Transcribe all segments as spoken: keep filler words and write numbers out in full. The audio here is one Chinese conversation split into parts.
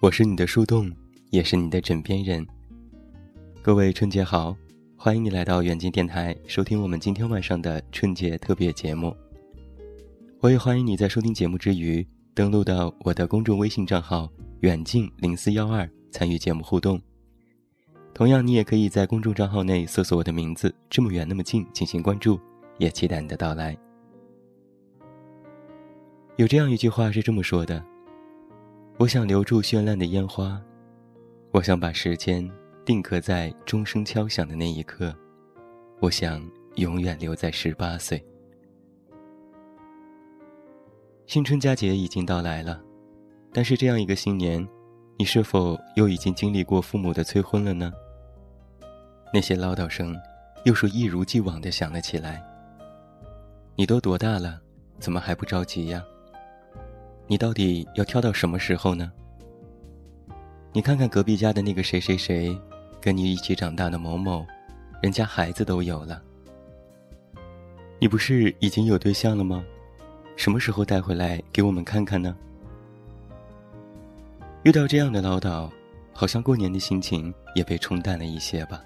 我是你的树洞，也是你的枕边人。各位春节好，欢迎你来到远近电台收听我们今天晚上的春节特别节目。我也欢迎你在收听节目之余，登录到我的公众微信账号远近零四一二参与节目互动。同样，你也可以在公众账号内搜索我的名字这么远那么近进行关注，也期待你的到来。有这样一句话是这么说的，我想留住绚烂的烟花，我想把时间定格在钟声敲响的那一刻，我想永远留在十八岁。新春佳节已经到来了，但是这样一个新年，你是否又已经经历过父母的催婚了呢？那些唠叨声又是一如既往地响了起来。你都多大了，怎么还不着急呀？你到底要挑到什么时候呢？你看看隔壁家的那个谁谁谁，跟你一起长大的某某，人家孩子都有了。你不是已经有对象了吗？什么时候带回来给我们看看呢？遇到这样的唠叨，好像过年的心情也被冲淡了一些吧。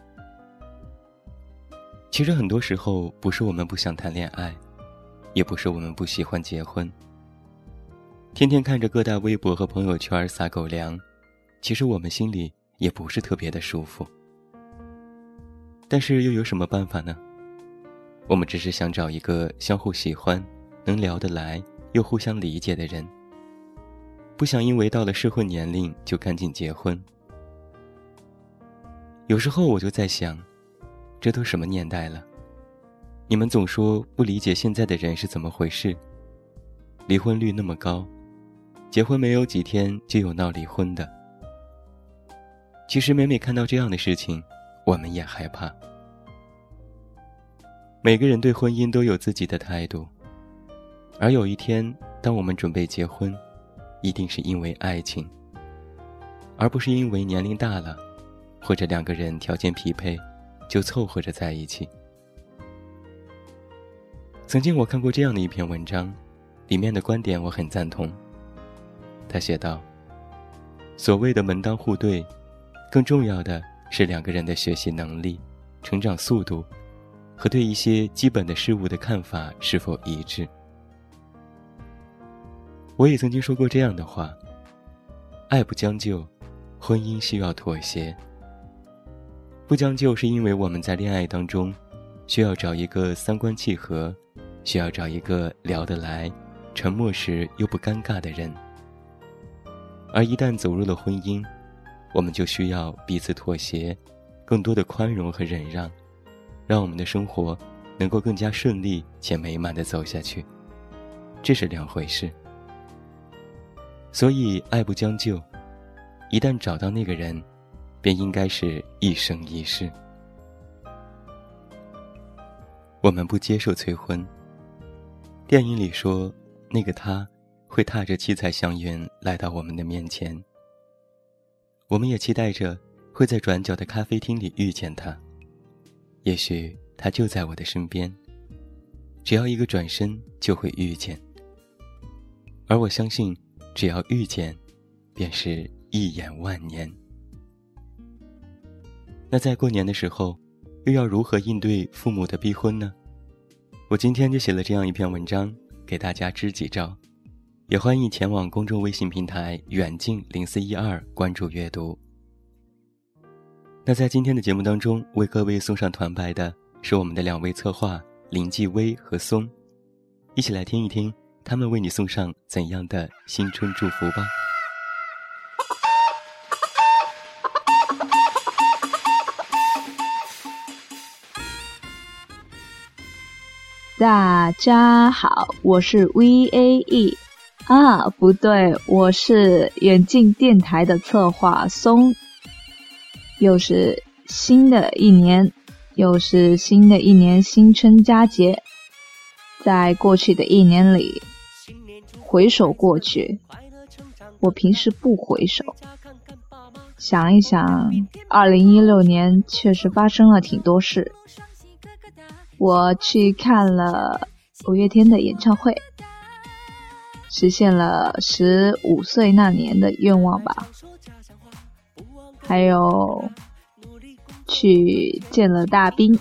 其实很多时候，不是我们不想谈恋爱，也不是我们不喜欢结婚。天天看着各大微博和朋友圈撒狗粮，其实我们心里也不是特别的舒服。但是又有什么办法呢？我们只是想找一个相互喜欢、能聊得来又互相理解的人，不想因为到了适婚年龄就赶紧结婚。有时候我就在想，这都什么年代了，你们总说不理解现在的人是怎么回事，离婚率那么高，结婚没有几天就有闹离婚的。其实每每看到这样的事情，我们也害怕。每个人对婚姻都有自己的态度，而有一天，当我们准备结婚，一定是因为爱情，而不是因为年龄大了，或者两个人条件匹配，就凑合着在一起。曾经我看过这样的一篇文章，里面的观点我很赞同。他写道，所谓的门当户对，更重要的是两个人的学习能力、成长速度和对一些基本的事物的看法是否一致。我也曾经说过这样的话，爱不将就，婚姻需要妥协。不将就是因为我们在恋爱当中需要找一个三观契合，需要找一个聊得来、沉默时又不尴尬的人。而一旦走入了婚姻，我们就需要彼此妥协，更多的宽容和忍让，让我们的生活能够更加顺利且美满地走下去，这是两回事。所以爱不将就，一旦找到那个人，便应该是一生一世。我们不接受催婚。电影里说，那个他会踏着七彩祥云来到我们的面前，我们也期待着会在转角的咖啡厅里遇见他，也许他就在我的身边，只要一个转身就会遇见。而我相信，只要遇见，便是一眼万年。那在过年的时候，又要如何应对父母的逼婚呢？我今天就写了这样一篇文章给大家支几招，也欢迎前往公众微信平台远近零四一二关注阅读。那在今天的节目当中，为各位送上团拜的是我们的两位策划林zvv和松，一起来听一听他们为你送上怎样的新春祝福吧。大家好，我是 V A E 啊，不对，我是远近电台的策划松。又是新的一年，又是新的一年新春佳节。在过去的一年里，回首过去，我平时不回首，想一想，二零一六年确实发生了挺多事。我去看了五月天的演唱会，实现了十五岁那年的愿望吧。还有去见了大兵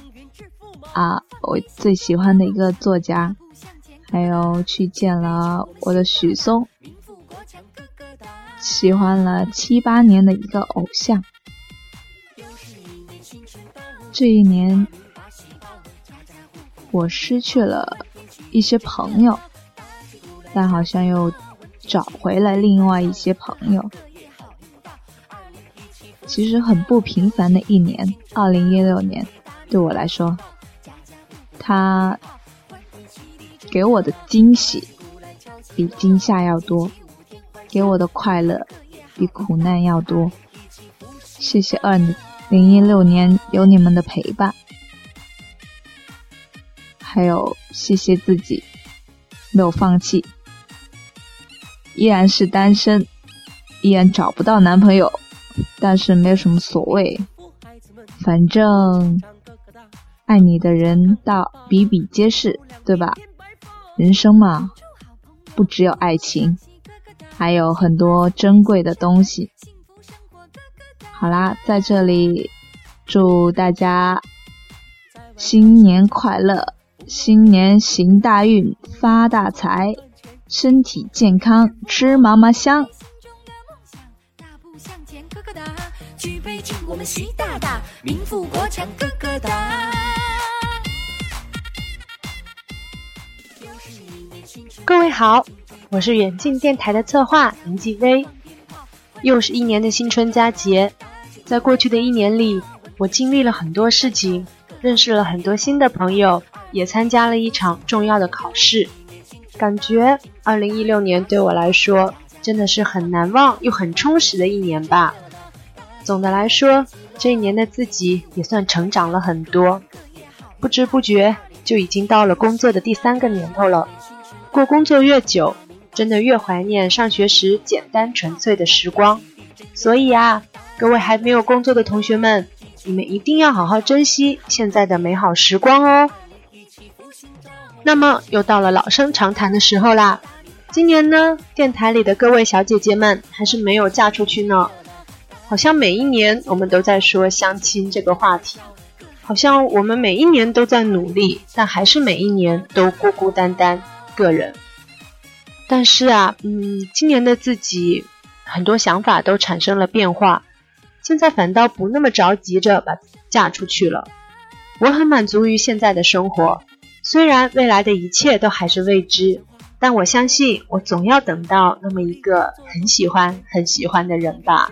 啊，我最喜欢的一个作家，还有去见了我的许嵩，喜欢了七八年的一个偶像。这一年我失去了一些朋友，但好像又找回来另外一些朋友。其实很不平凡的一年，二零一六年对我来说，它给我的惊喜比惊吓要多，给我的快乐比苦难要多。谢谢二零一六年有你们的陪伴，还有谢谢自己没有放弃，依然是单身，依然找不到男朋友，但是没有什么所谓，反正爱你的人到比比皆是，对吧？人生嘛，不只有爱情，还有很多珍贵的东西。好啦，在这里祝大家新年快乐，新年行大运，发大财，身体健康，吃嘛嘛香。举杯敬我们习大大，民富国强个个大。各位好，我是远近电台的策划林zvv。又是一年的新春佳节，在过去的一年里，我经历了很多事情，认识了很多新的朋友，也参加了一场重要的考试。感觉二零一六年对我来说，真的是很难忘又很充实的一年吧。总的来说，这一年的自己也算成长了很多，不知不觉就已经到了工作的第三个年头了。过工作越久，真的越怀念上学时简单纯粹的时光。所以啊，各位还没有工作的同学们，你们一定要好好珍惜现在的美好时光哦。那么又到了老生常谈的时候啦，今年呢，电台里的各位小姐姐们还是没有嫁出去呢。好像每一年我们都在说相亲这个话题，好像我们每一年都在努力，但还是每一年都孤孤单单个人。但是啊，嗯，今年的自己很多想法都产生了变化，现在反倒不那么着急着把嫁出去了。我很满足于现在的生活，虽然未来的一切都还是未知，但我相信我总要等到那么一个很喜欢很喜欢的人吧。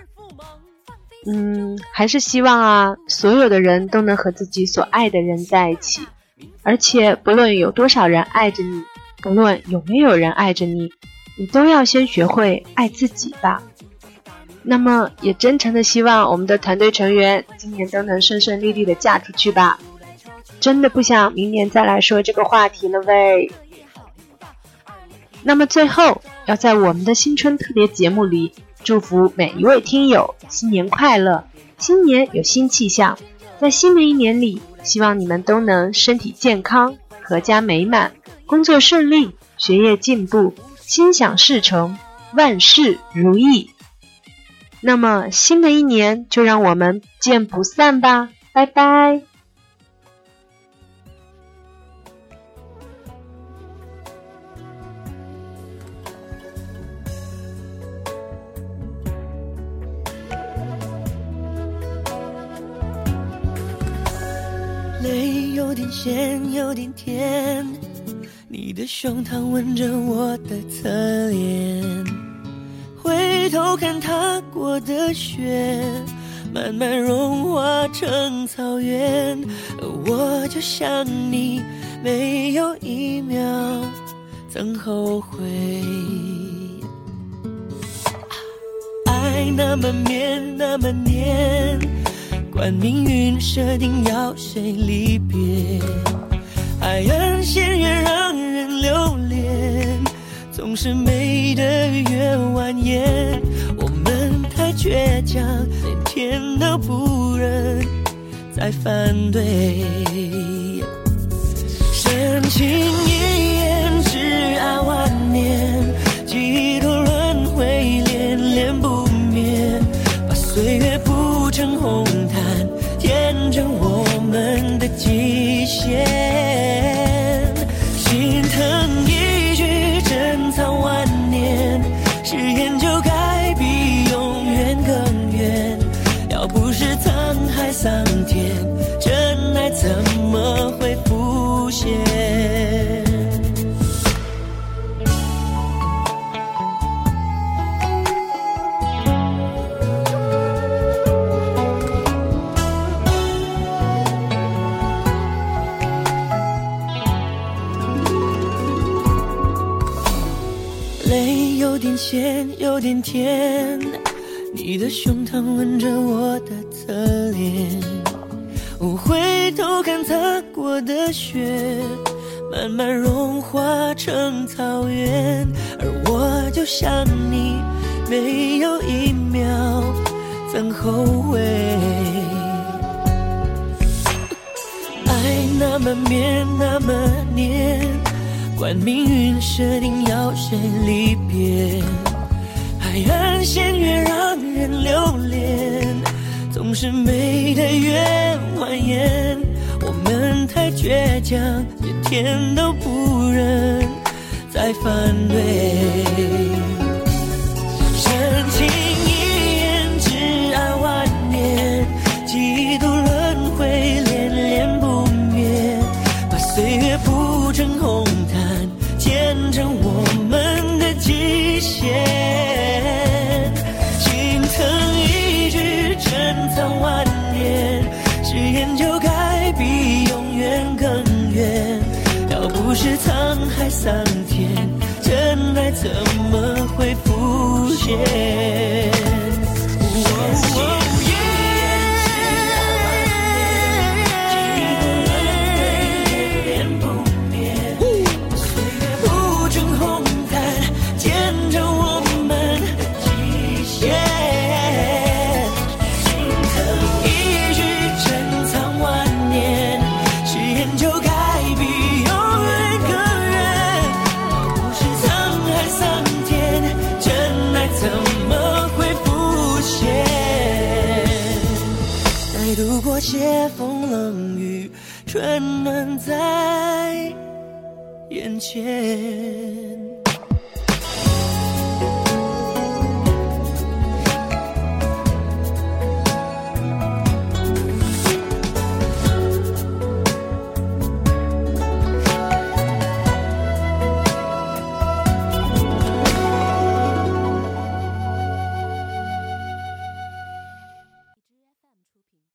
嗯，还是希望啊，所有的人都能和自己所爱的人在一起，而且不论有多少人爱着你，不论有没有人爱着你，你都要先学会爱自己吧。那么也真诚的希望我们的团队成员今年都能顺顺利利的嫁出去吧，真的不想明年再来说这个话题了喂。那么最后要在我们的新春特别节目里祝福每一位听友新年快乐，新年有新气象，在新的一年里，希望你们都能身体健康，阖家美满，工作顺利，学业进步，心想事成，万事如意。那么新的一年就让我们见不散吧，拜拜。泪有点咸有点甜，你的胸膛吻着我的侧脸，回头看踏过的雪慢慢融化成草原，我就像你，没有一秒曾后悔。爱那么绵那么黏，管命运设定要谁离别，海岸线越让人留恋，总是美得越蜿蜒，我们太倔强，天都不忍再反对，深情一眼只爱万年，几多轮回恋恋不灭，把岁月铺成红毯，验证我们的极限，心疼一句珍藏万年，誓言就该比永远更远，要不是沧海桑田，真爱怎么会浮现。有点咸有点甜，你的胸膛吻着我的侧脸，我回头看擦过的雪慢慢融化成草原，而我就像你没有一秒曾后悔，爱那么绵那么黏，管命运设定要谁离别，海岸线越让人留恋，总是美得越蜿蜒，我们太倔强，连天都不忍再反对，是沧海桑田，真爱怎么会浮现？斜风冷雨，春暖在眼前。